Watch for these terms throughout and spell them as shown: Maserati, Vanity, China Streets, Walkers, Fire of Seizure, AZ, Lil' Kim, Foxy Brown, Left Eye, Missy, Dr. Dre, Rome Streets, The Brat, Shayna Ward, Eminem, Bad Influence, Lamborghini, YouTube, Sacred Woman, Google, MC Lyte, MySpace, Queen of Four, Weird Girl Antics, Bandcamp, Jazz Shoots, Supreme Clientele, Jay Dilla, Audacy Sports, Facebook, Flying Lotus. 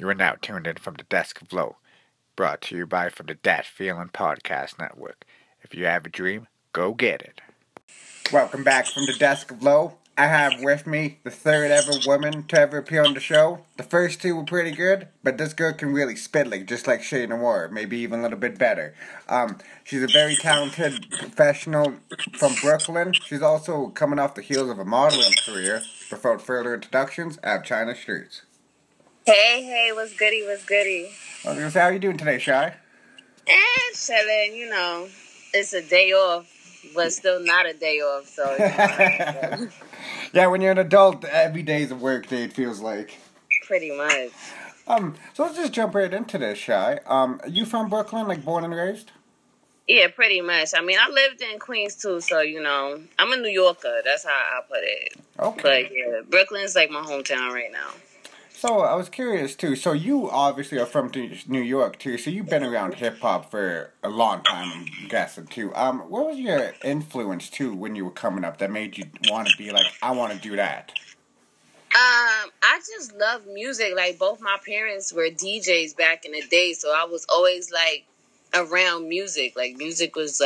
You are now tuned in from the Desk of Low, brought to you by from the That Feeling Podcast Network. If you have a dream, go get it. Welcome back from the Desk of Low. I have with me the third ever woman to ever appear on the show. The first two were pretty good, but this girl can really spit, just like Shayna Ward, maybe even a little bit better. She's a very talented professional from Brooklyn. She's also coming off the heels of a modeling career. Without further introductions, I have China Streets. Hey, what's goody, what's goody? I was gonna say, how are you doing today, Shy? Chilling, It's a day off, but still not a day off, so... Yeah, when you're an adult, every day's a work day, it feels like. Pretty much. So let's just jump right into this, Shy. Are you from Brooklyn, born and raised? Yeah, pretty much. I lived in Queens, too, so, I'm a New Yorker. That's how I put it. Okay. But, yeah, Brooklyn's, my hometown right now. So, I was curious, too. So, you obviously are from New York, too. So, you've been around hip-hop for a long time, I'm guessing, too. What was your influence, too, when you were coming up that made you want to be I want to do that? I just love music. Both my parents were DJs back in the day. So, I was always, around music. Music was,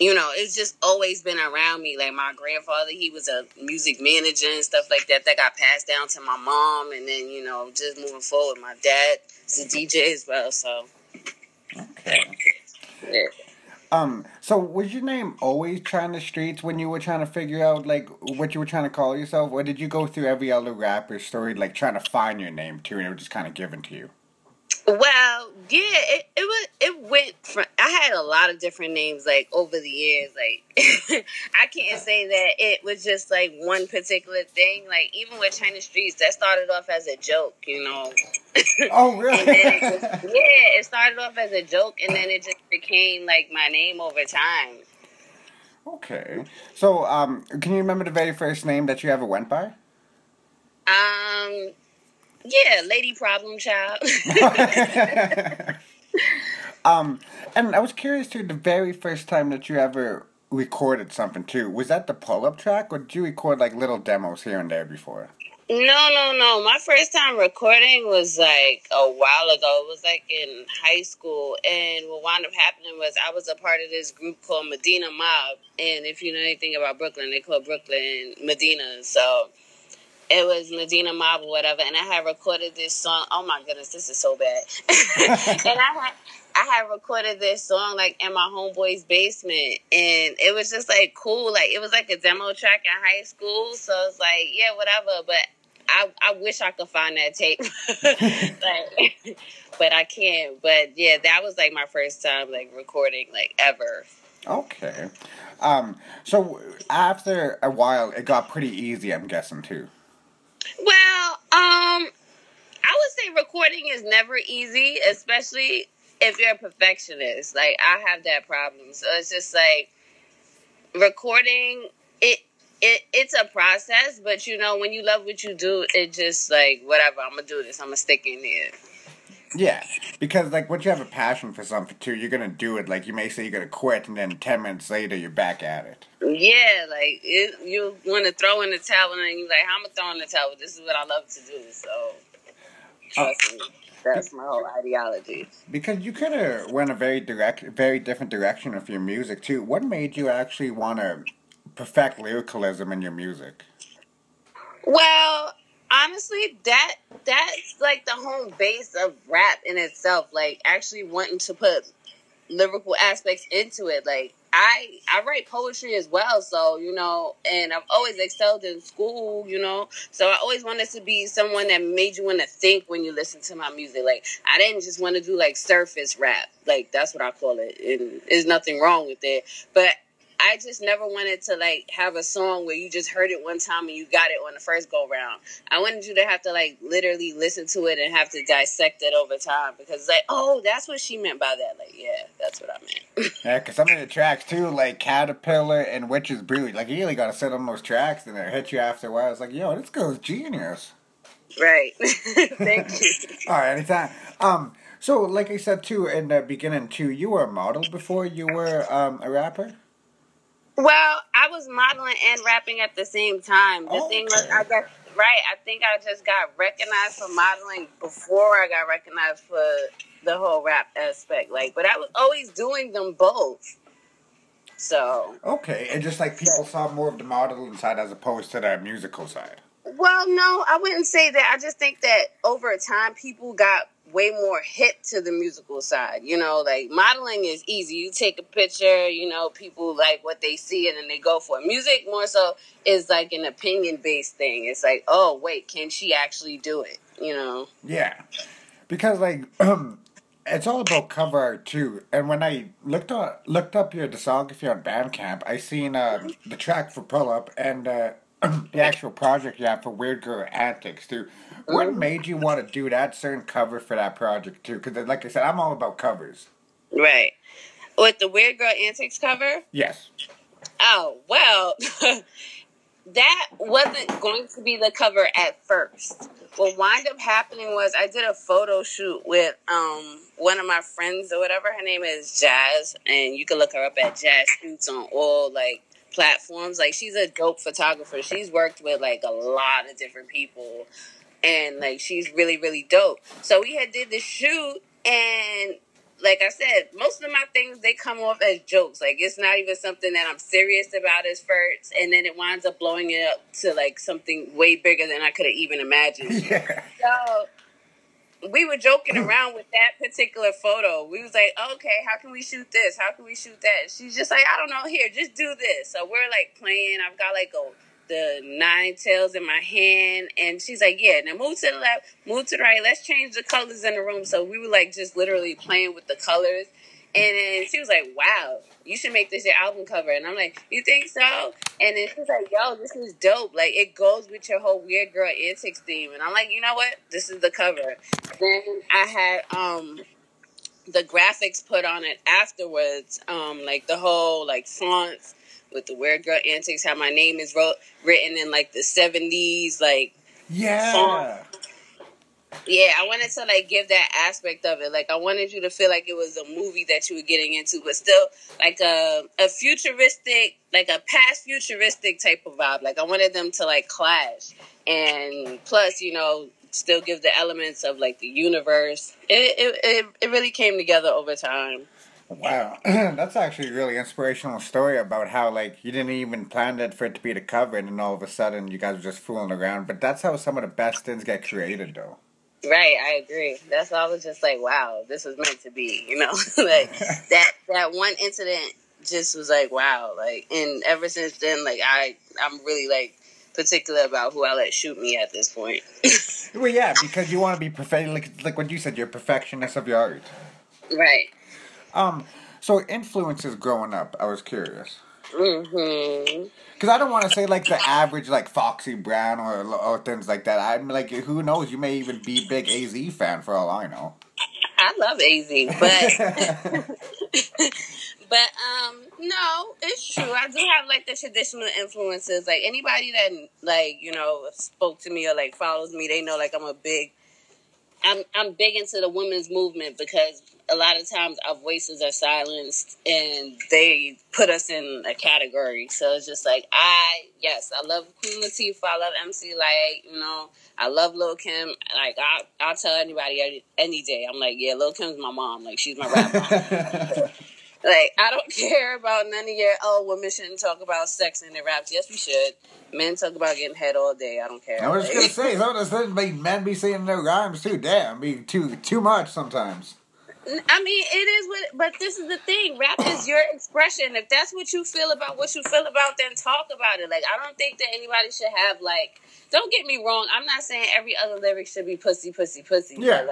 it's just always been around me. My grandfather, he was a music manager and stuff like that. That got passed down to my mom. And then, just moving forward, my dad is a DJ as well, so. Okay. Yeah. So was your name always China Streets when you were trying to figure out, what you were trying to call yourself? Or did you go through every other rapper's story, trying to find your name, too, and it was just kind of given to you? Well, yeah, it went from, I had a lot of different names, over the years, I can't say that it was just, one particular thing, even with China Streets, that started off as a joke, Oh, really? And then it started off as a joke, and then it just became, my name over time. Okay. So, can you remember the very first name that you ever went by? Yeah, Lady Problem Child. And I was curious, too, the very first time that you ever recorded something, too, was that the pull-up track, or did you record, little demos here and there before? No. My first time recording was, a while ago. It was, in high school, and what wound up happening was I was a part of this group called Medina Mob, and if you know anything about Brooklyn, they call Brooklyn Medina, so... It was Medina Mob or whatever, and I had recorded this song. Oh, my goodness, this is so bad. And I had recorded this song, in my homeboy's basement, and it was just, cool. It was, a demo track in high school, so it's yeah, whatever, but I wish I could find that tape. But I can't. But, yeah, that was, my first time, recording, ever. Okay. So after a while, it got pretty easy, I'm guessing, too. Well, I would say recording is never easy, especially if you're a perfectionist. I have that problem. So it's just recording, it's a process, but when you love what you do, it just whatever, I'm gonna do this, I'm gonna stick in here. Yeah, because, once you have a passion for something, too, you're going to do it. You may say you're going to quit, and then 10 minutes later, you're back at it. Yeah, you want to throw in the towel, and then you're I'm going to throw in the towel. This is what I love to do, so trust me. That's my whole ideology. Because you could have went a very different direction with your music, too. What made you actually want to perfect lyricalism in your music? Well... Honestly, that's the home base of rap in itself. Actually wanting to put lyrical aspects into it. I write poetry as well, so and I've always excelled in school, So I always wanted to be someone that made you want to think when you listen to my music. I didn't just want to do surface rap. That's what I call it, and there's nothing wrong with it, but. I just never wanted to, have a song where you just heard it one time and you got it on the first go-round. I wanted you to have to, literally listen to it and have to dissect it over time. Because it's oh, that's what she meant by that. Yeah, that's what I meant. Yeah, because some of the tracks, too, Caterpillar and Witch's Brew. You really got to sit on those tracks and they'll hit you after a while. It's yo, this girl's genius. Right. Thank you. All right, anytime. So, like I said, too, in the beginning, too, you were a model before you were a rapper? Well, I was modeling and rapping at the same time. The thing was, I got Right. I think I just got recognized for modeling before I got recognized for the whole rap aspect. Like, but I was always doing them both. So. Okay. And just like people saw more of the modeling side as opposed to the musical side. Well, no, I wouldn't say that. I just think that over time, people got way more hip to the musical side. You know, like, modeling is easy. You take a picture, you know, people like what they see, and then they go for it. Music more so is like an opinion-based thing. It's like, oh, wait, can she actually do it? You know? Yeah. Because, like, it's all about cover art, too. And when I looked up your discography on Bandcamp, I seen the track for Pull Up and... the actual project you have for Weird Girl Antics, too. What made you want to do that certain cover for that project, too? Because, like I said, I'm all about covers. Right. With the Weird Girl Antics cover? Yes. Oh, well, that wasn't going to be the cover at first. What wound up happening was I did a photo shoot with one of my friends or whatever. Her name is Jazz, and you can look her up at Jazz Shoots on all, like, platforms. Like, she's a dope photographer. She's worked with like a lot of different people, and like, she's really, really dope. So we had did the shoot, and like I said, most of my things, they come off as jokes. Like, it's not even something that I'm serious about as first, and then it winds up blowing it up to like something way bigger than I could have even imagined. Yeah. So we were joking around with that particular photo. We was like, okay, how can we shoot this? How can we shoot that? She's just like, I don't know. Here, just do this. So we're like playing. I've got like the nine tails in my hand. And she's like, yeah, now move to the left, move to the right. Let's change the colors in the room. So we were like just literally playing with the colors. And then she was like, wow, you should make this your album cover. And I'm like, you think so? And then she's like, yo, this is dope. Like, it goes with your whole Weird Girl Antics theme. And I'm like, you know what? This is the cover. Then I had the graphics put on it afterwards, like the whole like fonts with the Weird Girl Antics, how my name is written in like the 70s, like, yeah, font. Yeah, I wanted to, like, give that aspect of it. Like, I wanted you to feel like it was a movie that you were getting into, but still, like, a futuristic, like, a past futuristic type of vibe. Like, I wanted them to, like, clash. And plus, you know, still give the elements of, like, the universe. It really came together over time. Wow. That's actually a really inspirational story about how, like, you didn't even plan it for it to be the cover, and then all of a sudden you guys were just fooling around. But that's how some of the best things get created, though. Right, I agree. That's why I was just like, wow, this was meant to be, you know? Like, that one incident just was like, wow. Like, and ever since then, like, I'm really, like, particular about who I let shoot me at this point. Well, yeah, because you want to be perfect. Like what you said, you're a perfectionist of your art. Right. So influences growing up, I was curious. Mm-hmm. Because I don't want to say, like, the average, like, Foxy Brown or things like that. I'm like, who knows? You may even be a big AZ fan for all I know. I love AZ, but... But, no, it's true. I do have, like, the traditional influences. Like, anybody that, like, you know, spoke to me or, like, follows me, they know, like, I'm big into the women's movement, because a lot of times our voices are silenced and they put us in a category. So it's just like, I love Queen Latifah. I love MC Lyte, you know, I love Lil' Kim. Like, I'll tell anybody any day. I'm like, yeah, Lil' Kim's my mom. Like, she's my rap mom. Like, I don't care about none of your, oh, women shouldn't talk about sex in their raps. Yes, we should. Men talk about getting head all day. I don't care. I was just going to say, some of those things men be saying their rhymes too. Damn, be too much sometimes. I mean, it is what, but this is the thing. Rap is your expression. If that's what you feel about, then talk about it. Like, I don't think that anybody should have, like, don't get me wrong. I'm not saying every other lyric should be pussy, pussy, pussy. Yeah.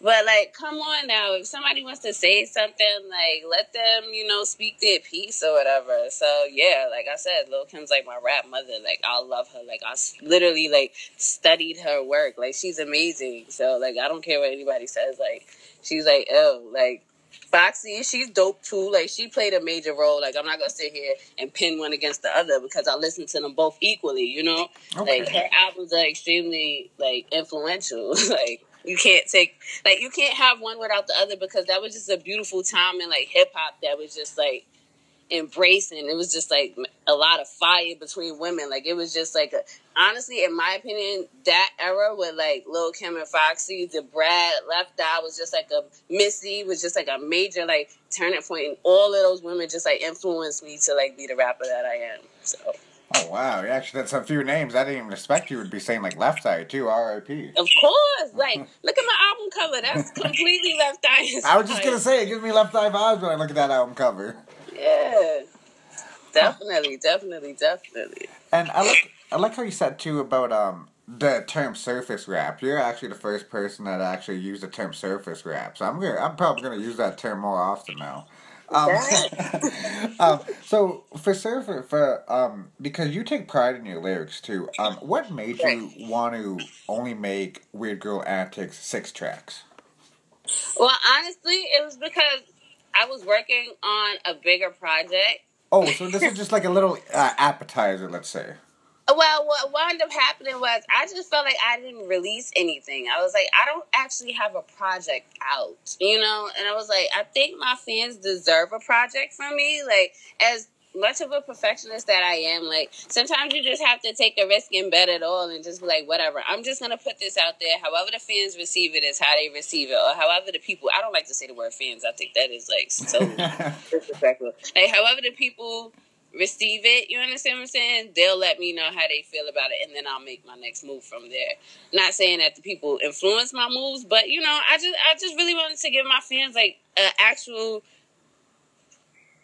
But, like, come on now. If somebody wants to say something, like, let them, you know, speak their piece or whatever. So, yeah, like I said, Lil' Kim's, like, my rap mother. Like, I love her. Like, I literally, like, studied her work. Like, she's amazing. So, like, I don't care what anybody says. Like, she's like, oh, like, Foxy, she's dope, too. Like, she played a major role. Like, I'm not going to sit here and pin one against the other, because I listen to them both equally, you know? Okay. Like, her albums are extremely, like, influential. Like... you can't have one without the other, because that was just a beautiful time in, like, hip-hop that was just, like, embraced, and it was just like a lot of fire between women. Like it was just like, honestly, in my opinion, that era with like Lil' Kim and Foxy, The Brat, Left Eye was just like a Missy was just like a major like turning point, and all of those women just like influenced me to like be the rapper that I am. So. Oh wow! Actually, that's a few names I didn't even expect you would be saying, like Left Eye too. R.I.P. Of course, like look at my album cover. That's completely Left Eye inspired. I was just gonna say it gives me Left Eye vibes when I look at that album cover. Yeah, definitely, definitely. And I like how you said too about the term surface rap. You're actually the first person that actually used the term surface rap. So I'm probably gonna use that term more often now. So because you take pride in your lyrics too, what made you want to only make Weird Girl Antics 6 tracks? Well, honestly, it was because I was working on a bigger project. Oh, so this is just like a little appetizer, let's say. Well, what wound up happening was I just felt like I didn't release anything. I was like, I don't actually have a project out, you know? And I was like, I think my fans deserve a project from me. Like, as much of a perfectionist that I am, like, sometimes you just have to take a risk and bet it all and just be like, whatever. I'm just going to put this out there. However the fans receive it is how they receive it. Or however the people, I don't like to say the word fans. I think that is, like, so disrespectful. Like, however the people receive it, you understand what I'm saying? They'll let me know how they feel about it, and then I'll make my next move from there. Not saying that the people influence my moves, but you know, I just really wanted to give my fans like an actual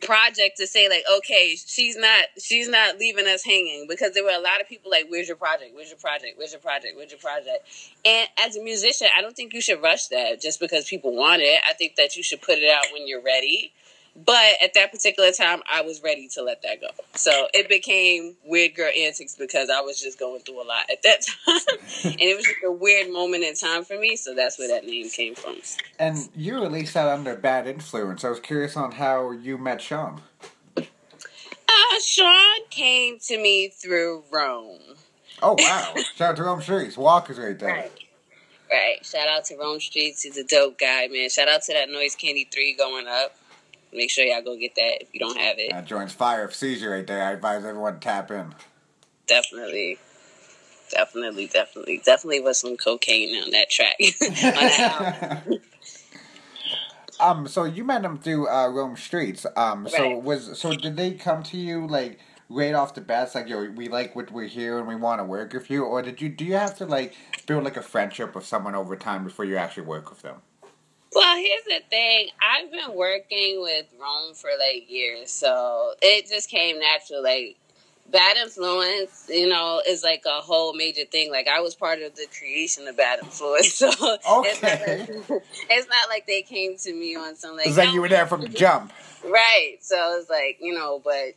project to say like, okay, she's not leaving us hanging, because there were a lot of people like, where's your project? Where's your project? Where's your project? Where's your project? And as a musician, I don't think you should rush that just because people want it. I think that you should put it out when you're ready. But at that particular time, I was ready to let that go. So it became Weird Girl Antics because I was just going through a lot at that time. And it was just a weird moment in time for me, so that's where that name came from. And you released that under Bad Influence. I was curious on how you met Sean. Sean came to me through Rome. Oh, wow. Shout out to Rome Streets. Walkers right there. Right. Shout out to Rome Streets. He's a dope guy, man. Shout out to that Noise Candy 3 going up. Make sure y'all go get that if you don't have it. That joins Fire of Seizure right there. I advise everyone to tap in. Definitely with some cocaine on that track. On that album. So you met them through Rome Streets. Right. So did they come to you like right off the bat, like, yo, we like what we're here and we want to work with you, or do you have to like build like a friendship with someone over time before you actually work with them? Well, here's the thing. I've been working with Rome for, like, years, so it just came natural. Like, Bad Influence, you know, is, like, a whole major thing. Like, I was part of the creation of Bad Influence, so okay. It's not like they came to me on some, like... It's like you were there from the jump. Right. So it's like, you know, but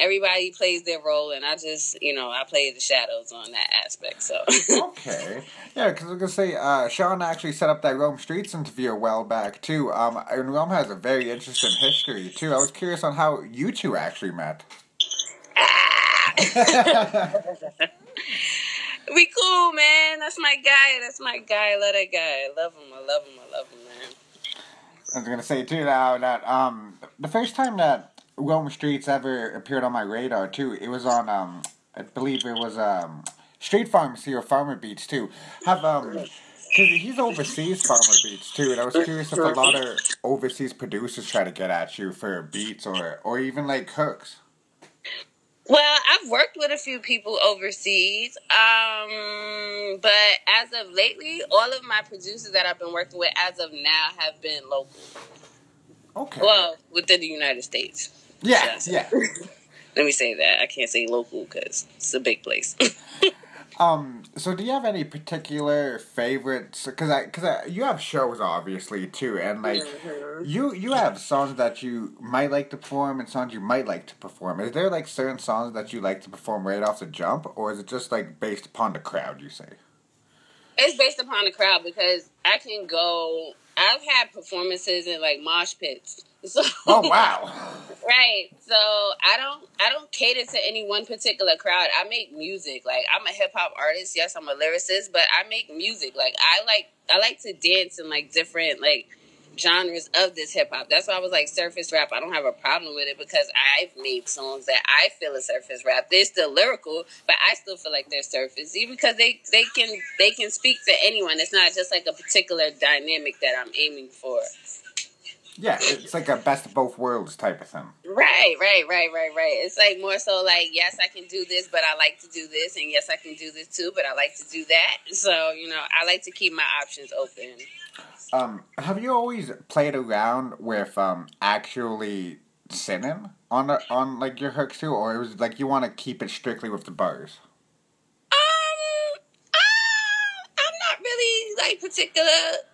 everybody plays their role, and I just, you know, I play the shadows on that aspect, so. Okay. Yeah, because I was going to say, Sean actually set up that Rome Streets interview a while back, too. And Rome has a very interesting history, too. I was curious on how you two actually met. We cool, man. That's my guy. I love that guy. I love him, man. I was going to say, too, now, that the first time that Rome Streets ever appeared on my radar too, it was on I believe it was Street Pharmacy or Farmer Beats too. Have cause he's overseas Farmer Beats too, and I was curious if a lot of overseas producers try to get at you for beats or even like hooks. Well, I've worked with a few people overseas, but as of lately, all of my producers that I've been working with as of now have been local. Okay. Well, within the United States. Yeah, so. Yeah. Let me say that. I can't say local because it's a big place. So do you have any particular favorites? Because you have shows, obviously, too. And, like, you have songs that you might like to perform and songs you might like to perform. Is there, like, certain songs that you like to perform right off the jump? Or is it just, like, based upon the crowd, you say? It's based upon the crowd because I can go... I've had performances in like mosh pits. So, oh wow! Right, so I don't cater to any one particular crowd. I make music. Like I'm a hip hop artist. Yes, I'm a lyricist, but I make music. Like I like to dance in like different like genres of this hip hop. That's why I was like, surface rap, I don't have a problem with it, because I've made songs that I feel is surface rap. They're still lyrical, but I still feel like they're surface, even because they can speak to anyone. It's not just like a particular dynamic that I'm aiming for. Yeah, it's like a best of both worlds type of thing. Right. It's like more so like, yes, I can do this, but I like to do this. And yes, I can do this too, but I like to do that. So, you know, I like to keep my options open. Have you always played around with actually singing on like your hooks too? Or it was like you want to keep it strictly with the bars? Particular,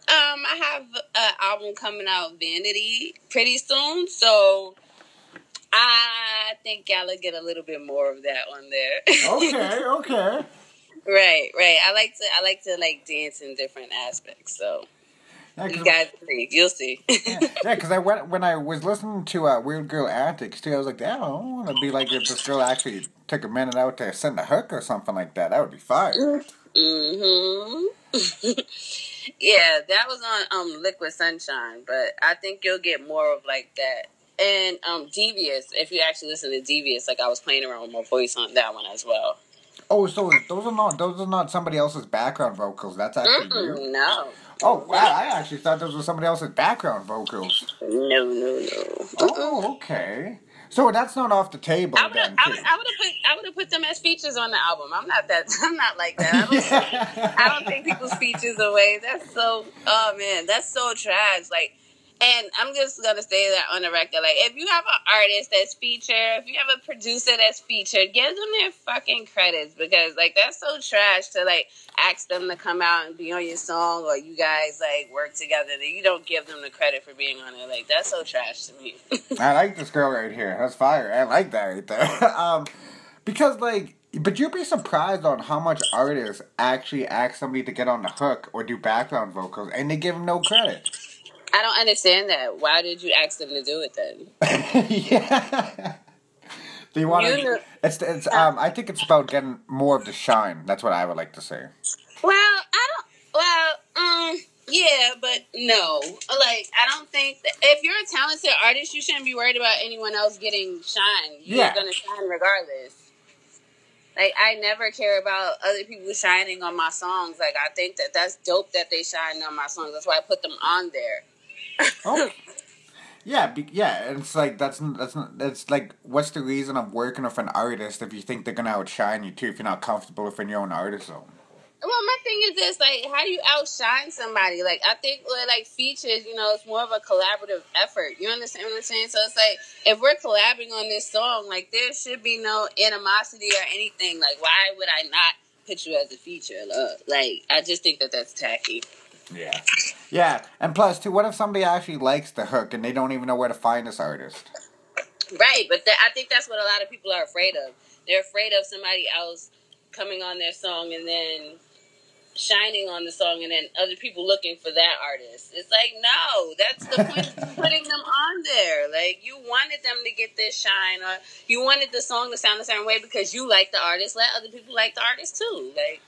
I have an album coming out, Vanity, pretty soon, so I think y'all will get a little bit more of that on there. Okay. Right. I like to dance in different aspects, so yeah, you guys see, you'll see. Yeah, because I went, when I was listening to Weird Girl Antics too, I was like, damn, I don't want to be like if this girl actually took a minute out to send a hook or something like that. That would be fire. Mm-hmm. Yeah, that was on Liquid Sunshine, but I think you'll get more of like that. And Devious, if you actually listen to Devious, like I was playing around with my voice on that one as well. Oh, so those are not somebody else's background vocals. That's actually you? No. Oh wow, I actually thought those were somebody else's background vocals. No. Oh, okay. So that's not off the table. I would have put them as features on the album. I'm not like that. I don't take people's features away. That's so trash. Like, and I'm just gonna say that on the record. Like, if you have an artist that's featured, if you have a producer that's featured, give them their fucking credits, because like that's so trash to like ask them to come out and be on your song, or you guys like work together and you don't give them the credit for being on it. Like, that's so trash to me. I like this girl right here. That's fire. I like that right there. Because like, but you'd be surprised on how much artists actually ask somebody to get on the hook or do background vocals and they give them no credit. I don't understand that. Why did you ask them to do it then? Yeah. Do you want to? It's. I think it's about getting more of the shine. That's what I would like to say. Yeah, but no. Like, I don't think that if you're a talented artist, you shouldn't be worried about anyone else getting shine. You're gonna shine regardless. Like, I never care about other people shining on my songs. Like, I think that that's dope that they shine on my songs. That's why I put them on there. Oh. Yeah, and it's like, that's like, what's the reason of working with an artist if you think they're going to outshine you too, if you're not comfortable within your own artist zone? Well, my thing is this, like, how do you outshine somebody? Like, I think with, like, features, you know, it's more of a collaborative effort. You understand what I'm saying? So it's like, if we're collabing on this song, like, there should be no animosity or anything. Like, why would I not put you as a feature? Like, I just think that that's tacky. Yeah, and plus, too, what if somebody actually likes the hook and they don't even know where to find this artist? Right, but I think that's what a lot of people are afraid of. They're afraid of somebody else coming on their song and then shining on the song and then other people looking for that artist. It's like, no, that's the point of putting them on there. Like, you wanted them to get this shine, or you wanted the song to sound a certain way because you like the artist. Let other people like the artist too. Like,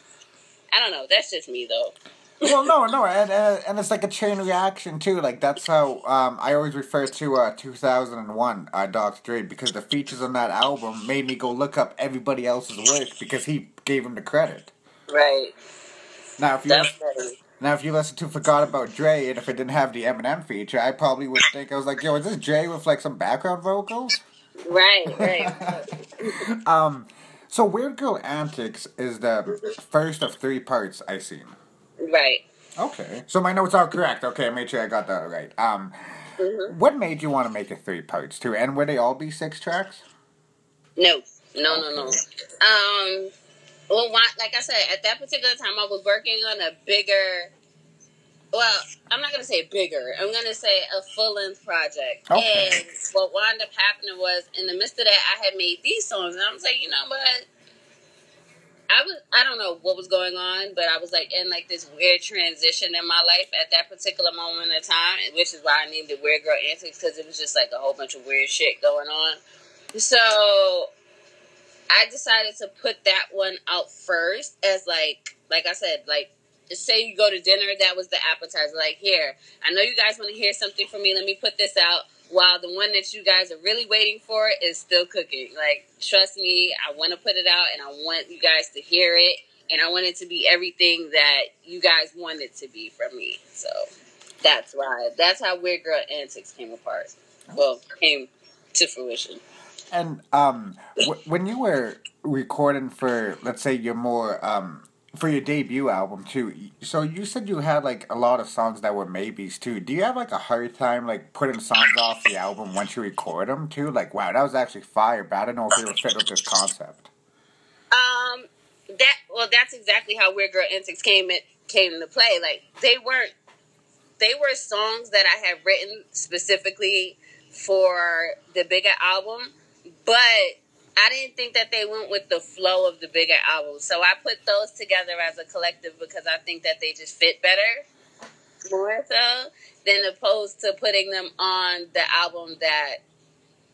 I don't know. That's just me, though. Well, no, and it's like a chain reaction, too. Like, that's how I always refer to 2001, Dr. Dre, because the features on that album made me go look up everybody else's work because he gave him the credit. Right. Now, if you listen to Forgot About Dre, and if it didn't have the Eminem feature, I probably would think, I was like, yo, is this Dre with, like, some background vocals? Right. So Weird Girl Antics is the first of 3 parts I've seen. Right. Okay. So my notes are correct. Okay, I made sure I got that right. What made you want to make it 3 parts too? And would they all be 6 tracks? No. Well, like I said, at that particular time, I was working on a bigger. Well, I'm not gonna say bigger. I'm gonna say a full-length project. Okay. And what wound up happening was, in the midst of that, I had made these songs, and I was like, you know what? I don't know what was going on, but I was like in like this weird transition in my life at that particular moment in time, which is why I named it Weird Girl Antics, because it was just like a whole bunch of weird shit going on. So I decided to put that one out first as like I said, like say you go to dinner, that was the appetizer. Like, here, I know you guys want to hear something from me. Let me put this out while the one that you guys are really waiting for is still cooking. Like, trust me, I want to put it out and I want you guys to hear it. And I want it to be everything that you guys want it to be from me. So that's why, that's how Weird Girl Antics came apart. Well, came to fruition. And when you were recording for, let's say, your more, for your debut album, too, so you said you had, like, a lot of songs that were maybes, too. Do you have, like, a hard time, like, putting songs off the album once you record them, too? Like, wow, that was actually fire, but I don't know if it would fit with this concept. That's exactly how Weird Girl Antics came into play. Like, they were songs that I had written specifically for the bigger album, but I didn't think that they went with the flow of the bigger album. So I put those together as a collective because I think that they just fit better, more so, than opposed to putting them on the album that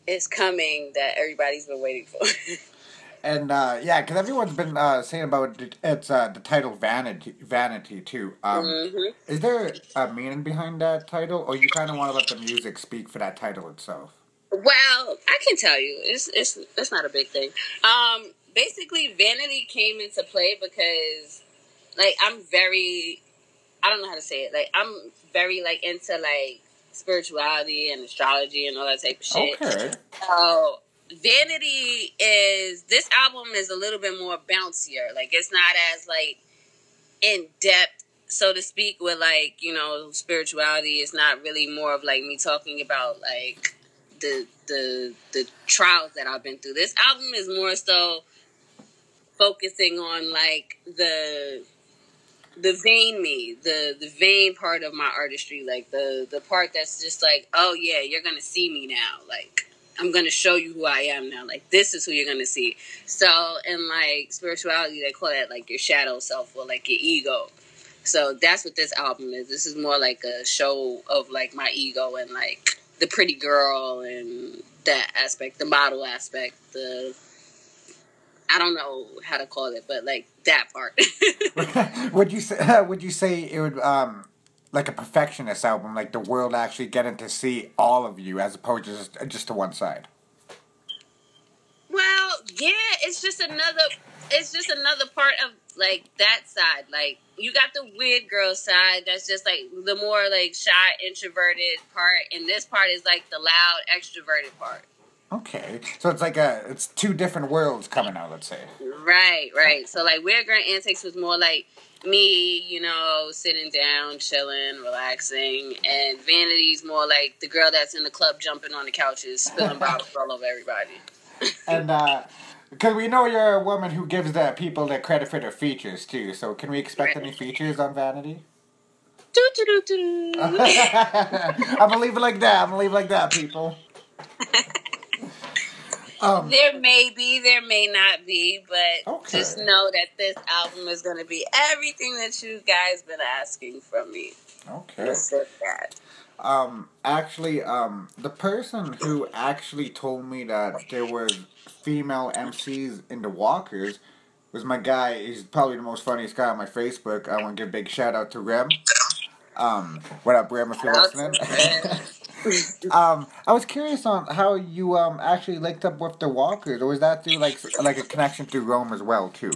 is coming that everybody's been waiting for. And, yeah, because everyone's been saying about it's the title Vanity too. Is there a meaning behind that title, or you kind of want to let the music speak for that title itself? Well, I can tell you. It's not a big thing. Basically, Vanity came into play because, like, I don't know how to say it. Like, I'm very, like, into, like, spirituality and astrology and all that type of shit. Okay. So Vanity is, this album is a little bit more bouncier. Like, it's not as, like, in depth, so to speak, with, like, you know, spirituality. It's not really more of, like, me talking about, like, the trials that I've been through. This album is more so focusing on, like, the vain me, the vain part of my artistry, like, the part that's just like, oh yeah, you're gonna see me now, like, I'm going to show you who I am now. Like, this is who you're going to see. So, in, like, spirituality, they call that, like, your shadow self or, like, your ego. So, that's what this album is. This is more like a show of, like, my ego and, like, the pretty girl and that aspect, the model aspect, the, I don't know how to call it, but, like, that part. Would you say it would, like a perfectionist album, like the world actually getting to see all of you as opposed to just to one side? Well, yeah, it's just another part of, like, that side. Like, you got the weird girl side that's just, like, the more, like, shy, introverted part, and this part is, like, the loud, extroverted part. Okay. So it's like it's two different worlds coming out, let's say. Right. So, like, Weird Girl Antics was more like me, you know, sitting down, chilling, relaxing, and Vanity's more like the girl that's in the club jumping on the couches, spilling bottles all over everybody. And, because we know you're a woman who gives the people the credit for their features, too, so can we expect any features on Vanity? I'm gonna leave it like that, people. There may be, there may not be, but okay. Just know that this album is going to be everything that you guys been asking from me. Okay. It's so bad. Actually, the person who actually told me that there were female MCs in the Walkers was my guy. He's probably the most funniest guy on my Facebook. I want to give a big shout out to Rem. What up, Rem, if you're listening? I was curious on how you actually linked up with the Walkers, or was that through like a connection through Rome as well too?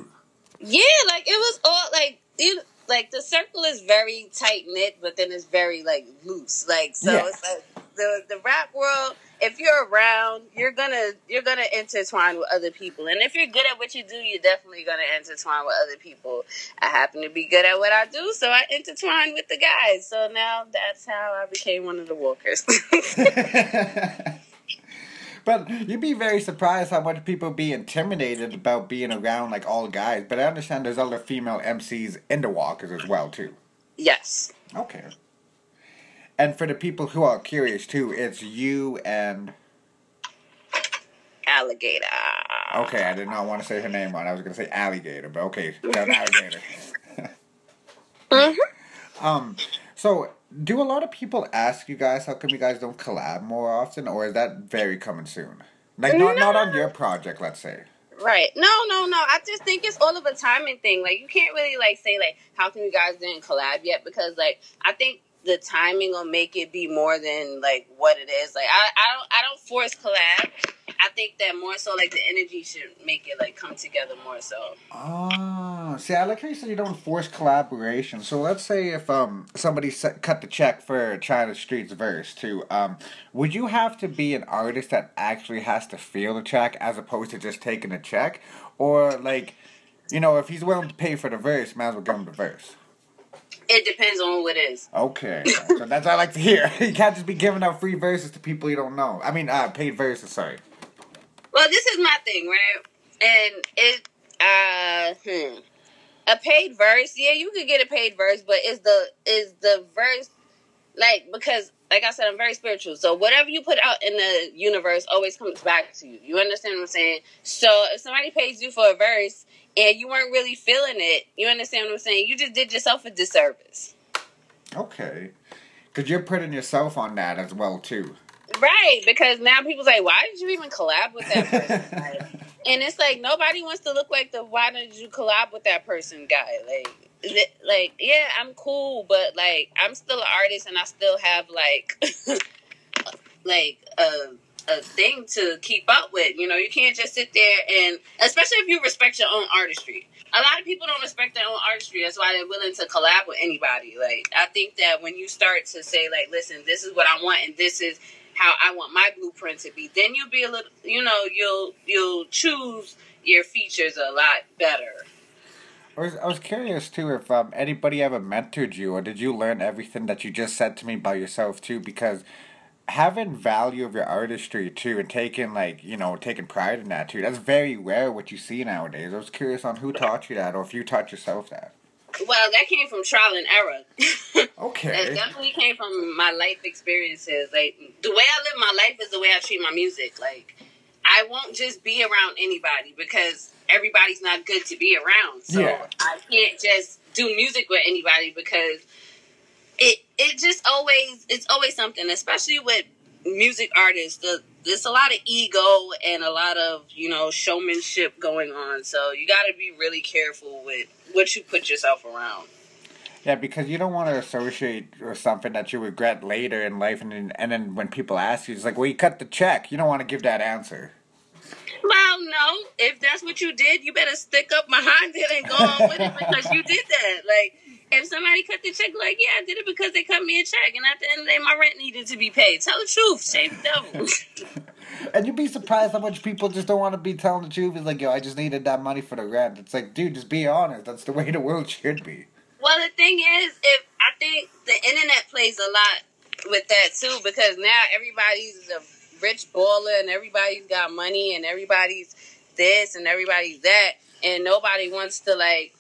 Yeah, like it was all like the circle is very tight knit, but then it's very like loose. Like so, yeah. It's like the rap world. If you're around, you're gonna intertwine with other people, and if you're good at what you do, you're definitely gonna intertwine with other people. I happen to be good at what I do, so I intertwine with the guys. So now that's how I became one of the Walkers. But you'd be very surprised how much people be intimidated about being around like all guys. But I understand there's other female MCs in the Walkers as well too. Yes. Okay. And for the people who are curious, too, it's you and Alligator. Okay, I did not want to say her name on. I was going to say Alligator, but okay, that's Alligator. So, do a lot of people ask you guys, how come you guys don't collab more often? Or is that very coming soon? Like, not on your project, let's say. Right. No. I just think it's all of a timing thing. Like, you can't really, like, say, like, how come you guys didn't collab yet? Because, like, I think the timing will make it be more than, like, what it is. Like, I don't force collab. I think that more so, like, the energy should make it, like, come together more so. Oh. See, I like how you said you don't force collaboration. So let's say if somebody cut the check for China Streets verse, too. Would you have to be an artist that actually has to feel the check as opposed to just taking a check? Or, like, you know, if he's willing to pay for the verse, might as well give him the verse. It depends on who it is. Okay. So that's what I like to hear. You can't just be giving out free verses to people you don't know. I mean, paid verses, sorry. Well, this is my thing, right? And it, a paid verse, yeah, you could get a paid verse, but is the verse, like, because, like I said, I'm very spiritual, so whatever you put out in the universe always comes back to you. You understand what I'm saying? So if somebody pays you for a verse and you weren't really feeling it, you understand what I'm saying? You just did yourself a disservice. Okay. Because you're putting yourself on that as well, too. Right, because now people's like, why did you even collab with that person? Like, and it's like, nobody wants to look like the why did you collab with that person guy. Like, yeah, I'm cool, but, like, I'm still an artist and I still have, like, like, a thing to keep up with. You know, you can't just sit there and, especially if you respect your own artistry. A lot of people don't respect their own artistry. That's why they're willing to collab with anybody. Like, I think that when you start to say, like, listen, this is what I want and this is how I want my blueprint to be, then you'll be a little, you know, you'll choose your features a lot better. I was curious, too, if anybody ever mentored you, or did you learn everything that you just said to me by yourself, too, because having value of your artistry, too, and taking, like, you know, taking pride in that, too, that's very rare what you see nowadays. I was curious on who taught you that, or if you taught yourself that. Well, that came from trial and error. Okay. That definitely came from my life experiences. Like, the way I live my life is the way I treat my music. Like, I won't just be around anybody because everybody's not good to be around. So yeah. I can't just do music with anybody because it just always, it's always something, especially with music artists. There's a lot of ego and a lot of, you know, showmanship going on. So you got to be really careful with what you put yourself around. Yeah, because you don't want to associate with something that you regret later in life. And then when people ask you, it's like, well, you cut the check. You don't want to give that answer. Well, no. If that's what you did, you better stick up behind it and go on with it because you did that. Like, if somebody cut the check, like, yeah, I did it because they cut me a check. And at the end of the day, my rent needed to be paid. Tell the truth. Shame the devil. And you'd be surprised how much people just don't want to be telling the truth. It's like, yo, I just needed that money for the rent. It's like, dude, just be honest. That's the way the world should be. Well, the thing is, if I think the internet plays a lot with that, too, because now everybody's a rich baller and everybody's got money and everybody's this and everybody's that. And nobody wants to, like,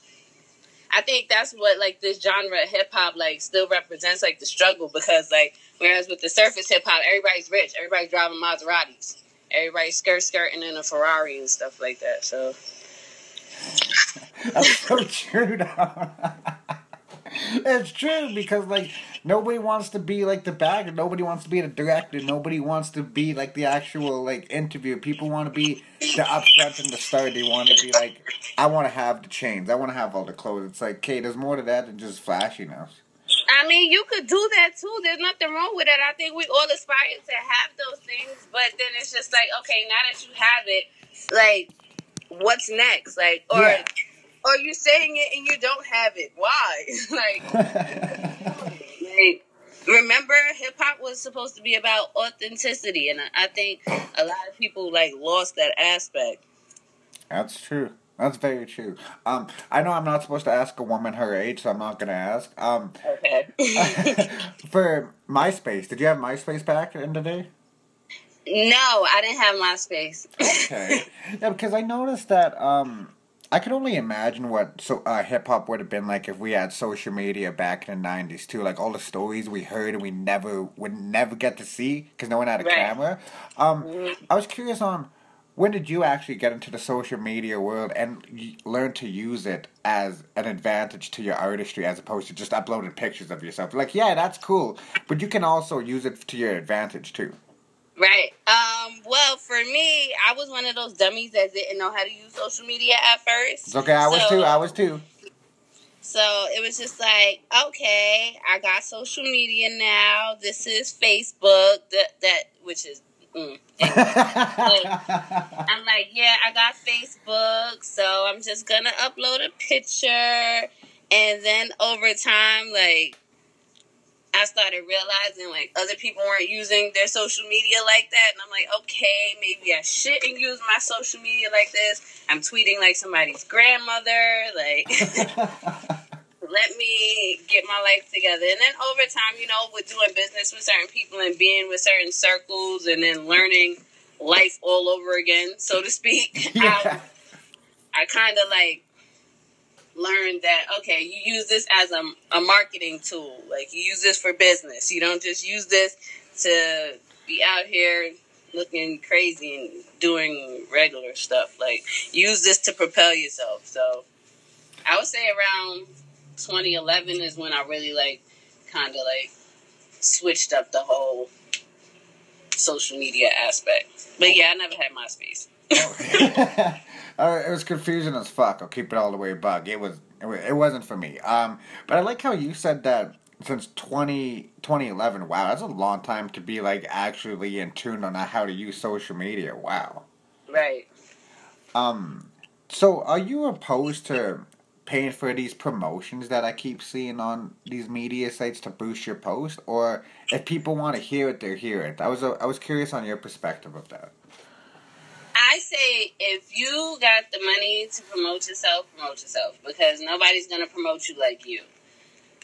I think that's what, like, this genre of hip-hop, like, still represents, like, the struggle because, like, whereas with the surface hip-hop, everybody's rich. Everybody's driving Maseratis. Everybody's skirting in a Ferrari and stuff like that, so. That's so true, though. It's true because, like, nobody wants to be, like, the bagger. Nobody wants to be the director. Nobody wants to be, like, the actual, like, interview. People want to be the upset and the star. They want to be, like, I want to have the chains. I want to have all the clothes. It's like, okay, there's more to that than just flashiness. I mean, you could do that, too. There's nothing wrong with it. I think we all aspire to have those things, but then it's just like, okay, now that you have it, like, what's next? Like, or... Yeah. Or you saying it and you don't have it. Why? like, remember, hip-hop was supposed to be about authenticity, and I think a lot of people, like, lost that aspect. That's true. That's very true. I know I'm not supposed to ask a woman her age, so I'm not going to ask. Okay. For MySpace, did you have MySpace back in the day? No, I didn't have MySpace. Okay. Yeah, because I noticed that... I could only imagine what hip-hop would have been like if we had social media back in the 90s, too. Like, all the stories we heard and we would never get to see because no one had a camera. I was curious on, when did you actually get into the social media world and learn to use it as an advantage to your artistry as opposed to just uploading pictures of yourself? Like, yeah, that's cool, but you can also use it to your advantage, too. Right. Well, for me, I was one of those dummies that didn't know how to use social media at first. Okay, I was too. So it was just like, okay, I got social media now. This is Facebook, which is. I'm like, yeah, I got Facebook, so I'm just gonna upload a picture, and then over time, like, I started realizing, like, other people weren't using their social media like that, and I'm like, okay, maybe I shouldn't use my social media like this. I'm tweeting like somebody's grandmother, like... Let me get my life together. And then over time, you know, with doing business with certain people and being with certain circles and then learning life all over again, so to speak, yeah. I kind of like learned that, okay, you use this as a marketing tool. Like, you use this for business. You don't just use this to be out here looking crazy and doing regular stuff. Like, use this to propel yourself. So I would say around 2011 is when I really like kind of like switched up the whole social media aspect. But yeah, I never had MySpace. It was confusing as fuck. I'll keep it all the way bug. It wasn't for me. But I like how you said that since 2011. Wow, that's a long time to be like actually in tune on how to use social media. Wow. Right. So are you opposed to paying for these promotions that I keep seeing on these media sites to boost your post, or if people want to hear it, they're hearing it? I was curious on your perspective of that. I say if you got the money to promote yourself, because nobody's gonna promote you like you.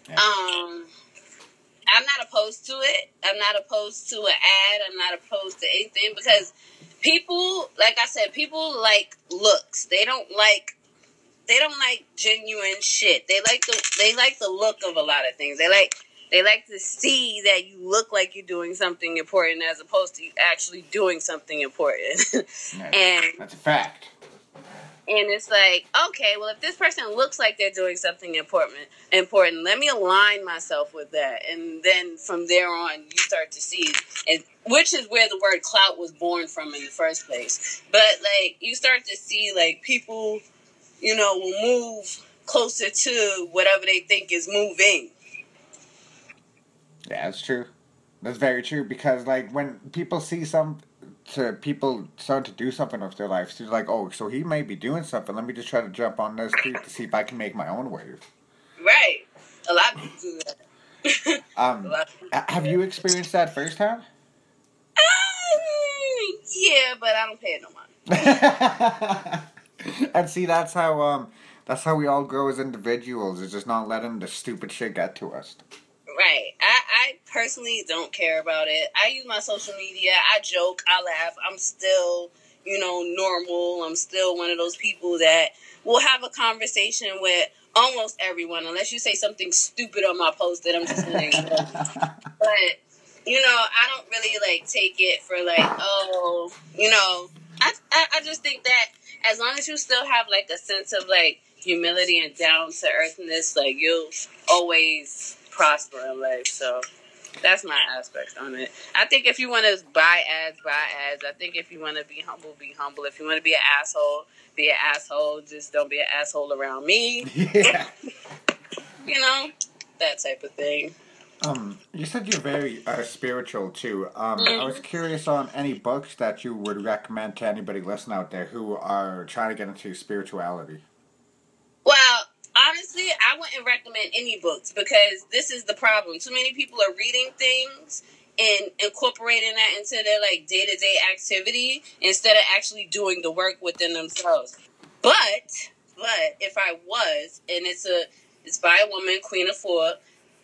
Yeah. I'm not opposed to it. I'm not opposed to an ad. I'm not opposed to anything, because people, like I said, people like looks. They don't like genuine shit. They like the look of a lot of things. They like to see that you look like you're doing something important as opposed to you actually doing something important. And that's a fact. And it's like, okay, well, if this person looks like they're doing something important, let me align myself with that. And then from there on, you start to see, and which is where the word clout was born from in the first place. But like, you start to see like people, you know, will move closer to whatever they think is moving. Yeah, that's true. That's very true, because like when people see people start to do something with their lives, they're like, oh, so he may be doing something. Let me just try to jump on this too to see if I can make my own wave. Right. A lot of people do that. Have you experienced that firsthand? Yeah, but I don't pay it no mind. And see, that's how we all grow as individuals, is just not letting the stupid shit get to us. Right. I personally don't care about it. I use my social media. I joke. I laugh. I'm still, you know, normal. I'm still one of those people that will have a conversation with almost everyone, unless you say something stupid on my post that I'm just going to ignore. But, you know, I don't really, like, take it for, like, oh, you know, I just think that as long as you still have, like, a sense of, like, humility and down-to-earthness, like, you'll always prosper in life. So that's my aspect on it. I think if you want to buy ads, buy ads. I think if you want to be humble, be humble. If you want to be an asshole, be an asshole. Just don't be an asshole around me. Yeah. You know, that type of thing. You said you're very spiritual, too. I was curious on any books that you would recommend to anybody listening out there who are trying to get into spirituality. Well, honestly, I wouldn't recommend any books, because this is the problem. Too many people are reading things and incorporating that into their, like, day-to-day activity instead of actually doing the work within themselves. But if I was, and it's by a woman, Queen of Four,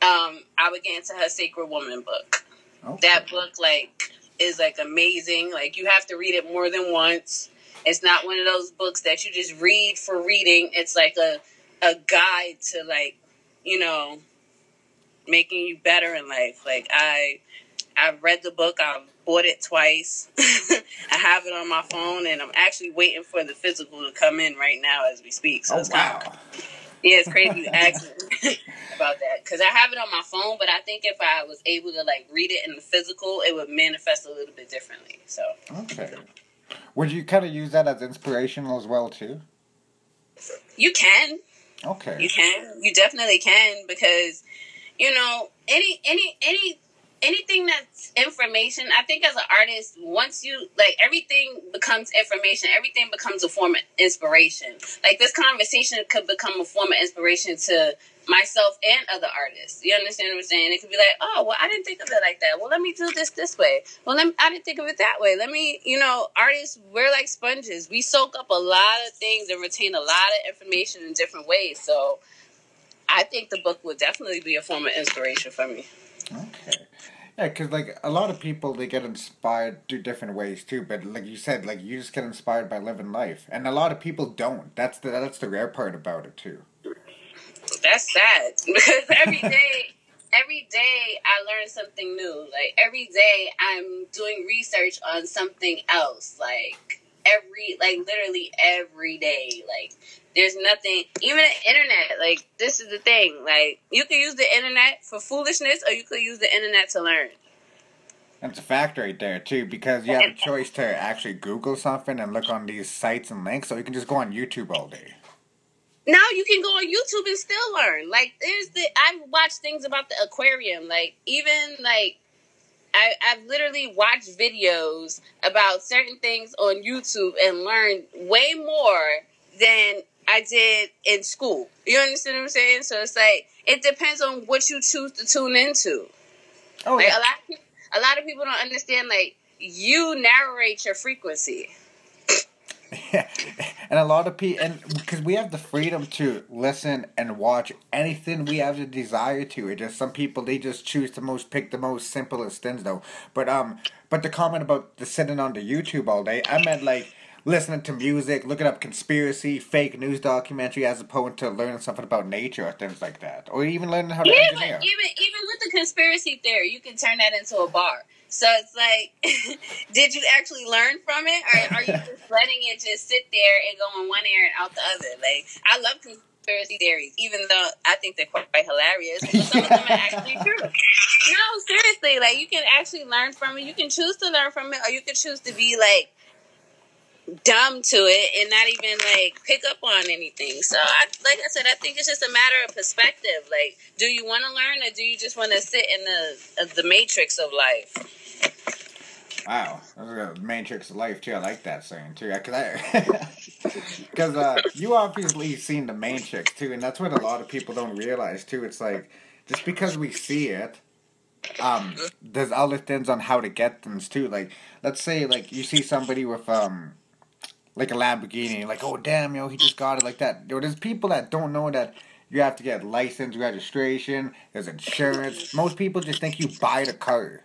I would get into her Sacred Woman book. Okay. That book, like, is, like, amazing. Like, you have to read it more than once. It's not one of those books that you just read for reading. It's, like, a guide to, like, you know, making you better in life. Like, I've read the book. I've bought it twice. I have it on my phone, and I'm actually waiting for the physical to come in right now as we speak. So it's wow. Kind of, yeah, it's crazy. Actually. about that because I have it on my phone, but I think if I was able to like read it in the physical, it would manifest a little bit differently. So okay, would you kind of use that as inspirational as well too? You can. Okay. You can. You definitely can because you know anything that's information. I think as an artist, once you like everything becomes information, everything becomes a form of inspiration. Like this conversation could become a form of inspiration to myself and other artists. You understand what I'm saying? It could be like, oh, well, I didn't think of it like that. Well, let me do this way. Well, I didn't think of it that way. Let me, you know, artists, we're like sponges. We soak up a lot of things and retain a lot of information in different ways. So I think the book would definitely be a form of inspiration for me. Okay. Yeah, because, like, a lot of people, they get inspired through different ways, too. But, like you said, like, you just get inspired by living life. And a lot of people don't. That's the rare part about it, too. That's sad. Because every day I learn something new. Like, every day I'm doing research on something else. Like, literally every day. Like, there's nothing, even the internet, like, this is the thing. Like, you can use the internet for foolishness or you could use the internet to learn. That's a fact right there, too, because you have a choice to actually Google something and look on these sites and links, or you can just go on YouTube all day. Now you can go on YouTube and still learn. Like, I've watched things about the aquarium. Like, even, like, I've literally watched videos about certain things on YouTube and learned way more than I did in school. You understand what I'm saying? So it's like, it depends on what you choose to tune into. Oh, like, yeah. A lot of people don't understand, like, you narrate your frequency. Yeah, and a lot of people, because we have the freedom to listen and watch anything we have the desire to. It just some people, they just choose the most, pick the most simplest things though. But the comment about the sitting on the YouTube all day, I meant like, listening to music, looking up conspiracy, fake news documentary, as opposed to learning something about nature or things like that, or even learning how to engineer. But even with the conspiracy theory, you can turn that into a bar. So it's like, did you actually learn from it, or are you just letting it just sit there and go in one ear and out the other? Like, I love conspiracy theories, even though I think they're quite hilarious. But some of them are actually true. No, seriously, like you can actually learn from it. You can choose to learn from it, or you can choose to be like dumb to it and not even like pick up on anything. So I think it's just a matter of perspective. Like, do you want to learn or do you just want to sit in the matrix of life? Wow, the matrix of life too. I like that saying too, because you obviously seen the matrix too, and that's what a lot of people don't realize too. It's like, just because we see it, there's other things on how to get them too. Like, let's say like you see somebody with like a Lamborghini, like, oh damn, yo, he just got it like that. Yo, there's people that don't know that you have to get license, registration, there's insurance. Most people just think you buy the car.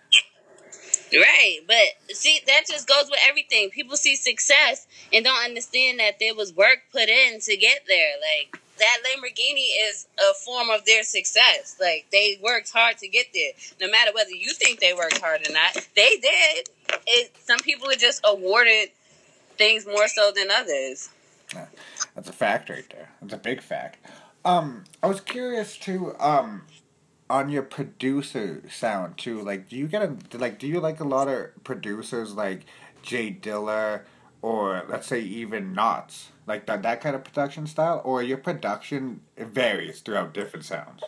Right, but see, that just goes with everything. People see success and don't understand that there was work put in to get there. Like, that Lamborghini is a form of their success. Like, they worked hard to get there. No matter whether you think they worked hard or not, they did. Some people are just awarded things more so than others. Yeah, that's a fact right there. That's a big fact. I was curious too, on your producer sound too. Like, do you like a lot of producers like Jay Dilla or let's say even Knots? Like that kind of production style, or your production varies throughout different sounds?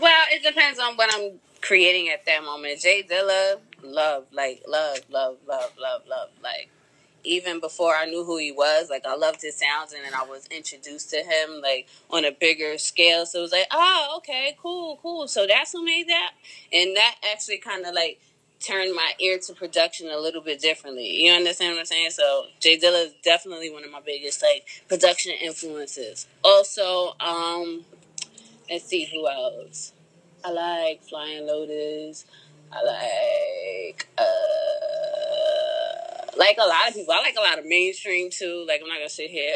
Well, it depends on what I'm creating at that moment. Jay Dilla, love. Like, even before I knew who he was, like, I loved his sounds, and then I was introduced to him, like, on a bigger scale. So it was like, oh, okay, cool. So that's who made that? And that actually kind of, like, turned my ear to production a little bit differently. You understand what I'm saying? So Jay Dilla is definitely one of my biggest, like, production influences. Also, let's see who else. I like Flying Lotus. I like, a lot of people. I like a lot of mainstream, too. Like, I'm not going to sit here.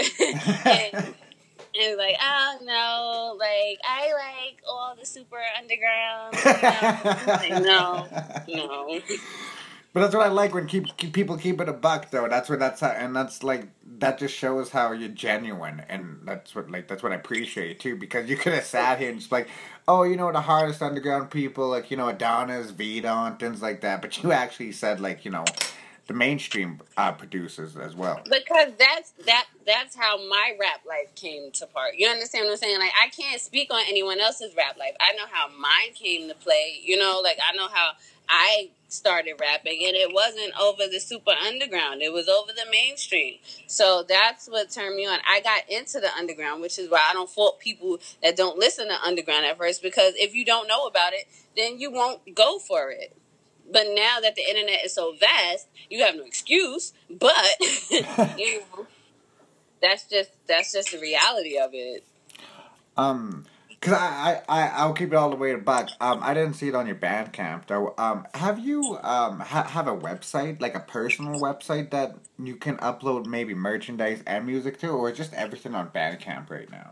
and like, oh, no. Like, I like all the super underground. You know? Like, no. But that's what I like when people keep it a buck, though. That just shows how you're genuine, and that's what I appreciate too, because you could have sat here and just the hardest underground people, Adonis, Vito, and things like that. But you actually said the mainstream producers as well. Because that's how my rap life came to part. You understand what I'm saying? Like, I can't speak on anyone else's rap life. I know how mine came to play. I know how I started rapping, and it wasn't over the super underground, it was over the mainstream. So that's what turned me on. I got into the underground, which is why I don't fault people that don't listen to underground at first, because if you don't know about it, then you won't go for it. But now that the internet is so vast, you have no excuse, but that's just the reality of it. Because I'll keep it all the way to buck. I didn't see it on your Bandcamp, though. Have you have a website, like a personal website, that you can upload maybe merchandise and music to, or just everything on Bandcamp right now?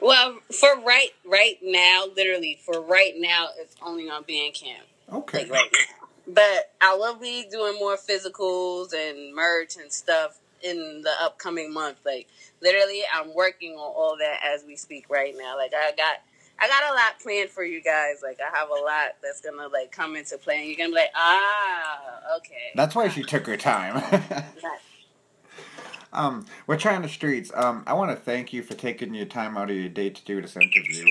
Well, for right now, literally, for right now, it's only on Bandcamp. Okay. Like, right now. But I will be doing more physicals and merch and stuff in the upcoming month. Like, literally, I'm working on all that as we speak right now. Like, I got a lot planned for you guys. Like, I have a lot that's going to, come into play. And you're going to be like, okay. That's why she took her time. We're China Streets. I want to thank you for taking your time out of your day to do this interview.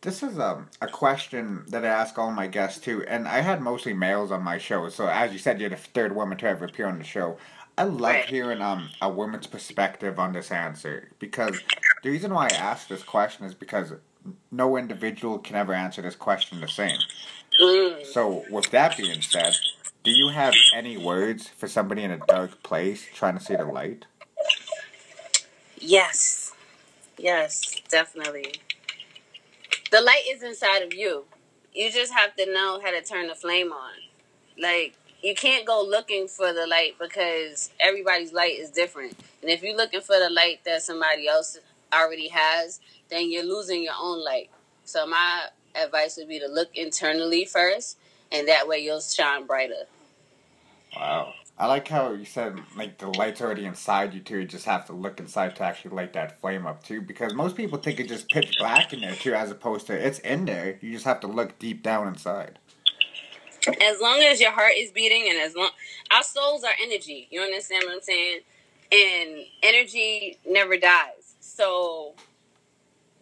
This is a question that I ask all my guests, too. And I had mostly males on my show. So, as you said, you're the third woman to ever appear on the show. I love hearing a woman's perspective on this answer, because the reason why I asked this question is because no individual can ever answer this question the same. So with that being said, do you have any words for somebody in a dark place trying to see the light? Yes. Yes, definitely. The light is inside of you. You just have to know how to turn the flame on. You can't go looking for the light, because everybody's light is different. And if you're looking for the light that somebody else already has, then you're losing your own light. So my advice would be to look internally first, and that way you'll shine brighter. Wow. I like how you said, the light's already inside you, too. You just have to look inside to actually light that flame up, too. Because most people think it's just pitch black in there, too, as opposed to it's in there. You just have to look deep down inside. As long as your heart is beating, and as long our souls are energy, you understand what I'm saying? And energy never dies. So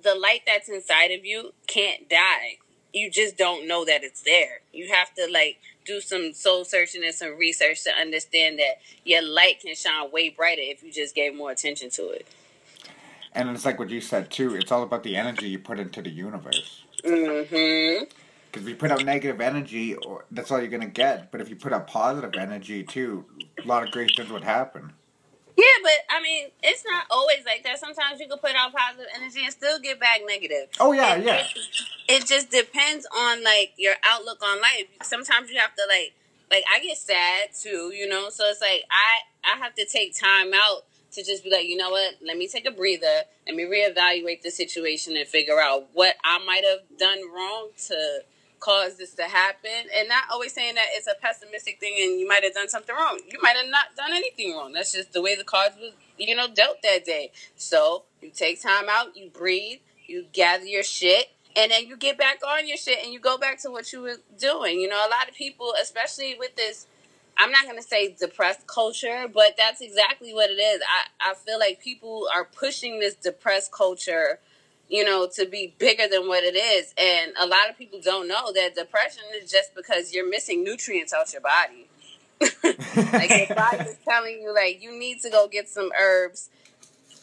the light that's inside of you can't die. You just don't know that it's there. You have to do some soul searching and some research to understand that your light can shine way brighter if you just gave more attention to it. And it's like what you said too. It's all about the energy you put into the universe. Mm-hmm. Because if you put out negative energy, that's all you're going to get. But if you put out positive energy, too, a lot of great things would happen. Yeah, but, it's not always like that. Sometimes you can put out positive energy and still get back negative. Oh, yeah, yeah. It just depends on, your outlook on life. Sometimes you have to, I get sad, too, So it's I have to take time out to just be let me take a breather. Let me reevaluate the situation and figure out what I might have done wrong to cause this to happen. And not always saying that it's a pessimistic thing and you might have done something wrong. You might have not done anything wrong. That's just the way the cards was, dealt that day. So you take time out, you breathe, you gather your shit, and then you get back on your shit and you go back to what you were doing. A lot of people, especially with this, I'm not going to say depressed culture, but that's exactly what it is. I feel like people are pushing this depressed culture to be bigger than what it is. And a lot of people don't know that depression is just because you're missing nutrients out your body. Your body is telling you, you need to go get some herbs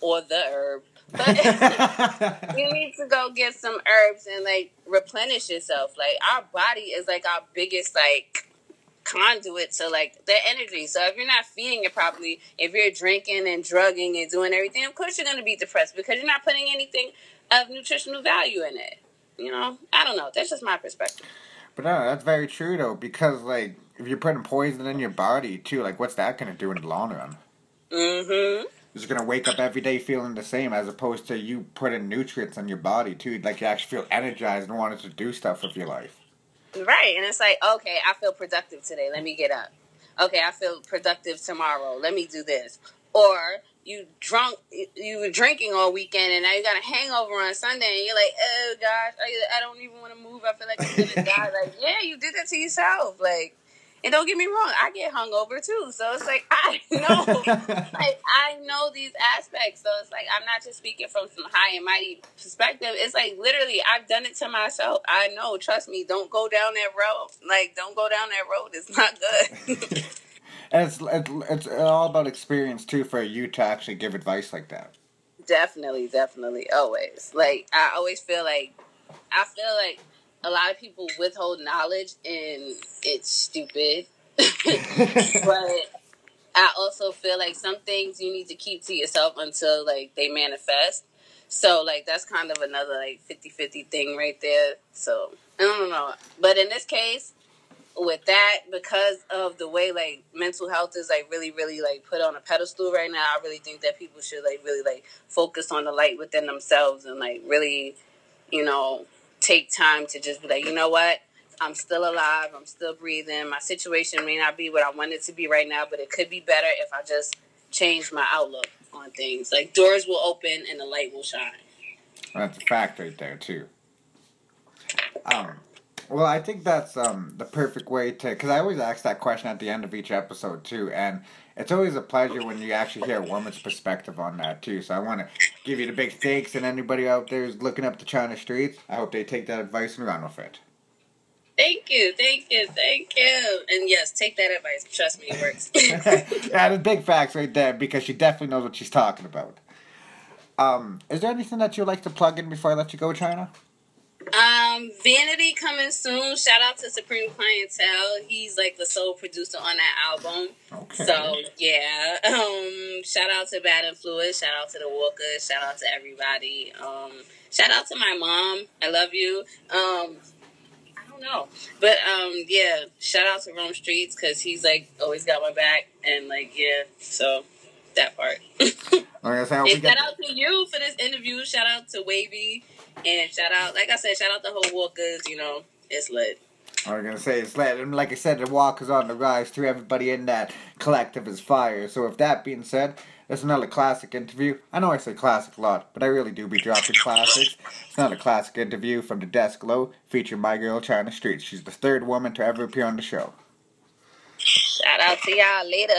or the herb. But you need to go get some herbs and, replenish yourself. Our body is, our biggest, conduit to, the energy. So if you're not feeding it properly, if you're drinking and drugging and doing everything, of course you're going to be depressed because you're not putting anything of nutritional value in it. I don't know. That's just my perspective. But no, that's very true, though, because, if you're putting poison in your body, too, what's that going to do in the long run? Mm-hmm. You're going to wake up every day feeling the same, as opposed to you putting nutrients in your body, too. You actually feel energized and wanted to do stuff with your life. Right, and it's okay, I feel productive today. Let me get up. okay, I feel productive tomorrow. Let me do this. Or you were drinking all weekend and now you got a hangover on Sunday and you're like, oh gosh, I don't even want to move. I feel like I'm going to die. Like, yeah, you did that to yourself. Like, and don't get me wrong, I get hungover too. So it's like, I know, like, I know these aspects. So it's like, I'm not just speaking from some high and mighty perspective. It's like, literally, I've done it to myself. I know, trust me, don't go down that road. Like, don't go down that road. It's not good. It's all about experience too, for you to actually give advice like that. Definitely. Always. Like, I always feel like, a lot of people withhold knowledge, and it's stupid. But I also feel like some things you need to keep to yourself until, like, they manifest. So, like, that's kind of another, like, 50-50 thing right there. So, I don't know. But in this case, with that, because of the way, like, mental health is, like, really, really, like, put on a pedestal right now, I really think that people should, like, really, like, focus on the light within themselves and, like, really, you know, take time to just be like, you know what? I'm still alive. I'm still breathing. My situation may not be what I want it to be right now, but it could be better if I just change my outlook on things. Like, doors will open and the light will shine. Well, that's a fact right there, too. Well, I think that's the perfect way to... Because I always ask that question at the end of each episode, too. And it's always a pleasure when you actually hear a woman's perspective on that, too. So I want to give you the big thanks. And anybody out there who's looking up to China Streets, I hope they take that advice and run with it. Thank you. And yes, take that advice. Trust me, it works. Yeah, there's big facts right there, because she definitely knows what she's talking about. Is there anything that you'd like to plug in before I let you go, China? Vanity coming soon. Shout out to Supreme Clientele. He's like the sole producer on that album. Okay. So yeah. Shout out to Bad Influence. Shout out to the Walkers. Shout out to everybody. Shout out to my mom. I love you. I don't know, but yeah. Shout out to Rome Streets, because he's like always got my back, and like, yeah. So that part. And shout out to you for this interview. Shout out to Wavy. And shout out, like I said, shout out the whole Walkers, you know, it's lit. I was going to say, it's lit. And like I said, the Walkers on the rise through everybody in that collective is fire. So with that being said, that's another classic interview. I know I say classic a lot, but I really do be dropping classics. It's another classic interview from The Desk Low, featuring my girl, China Streets. She's the third woman to ever appear on the show. Shout out to y'all. Later.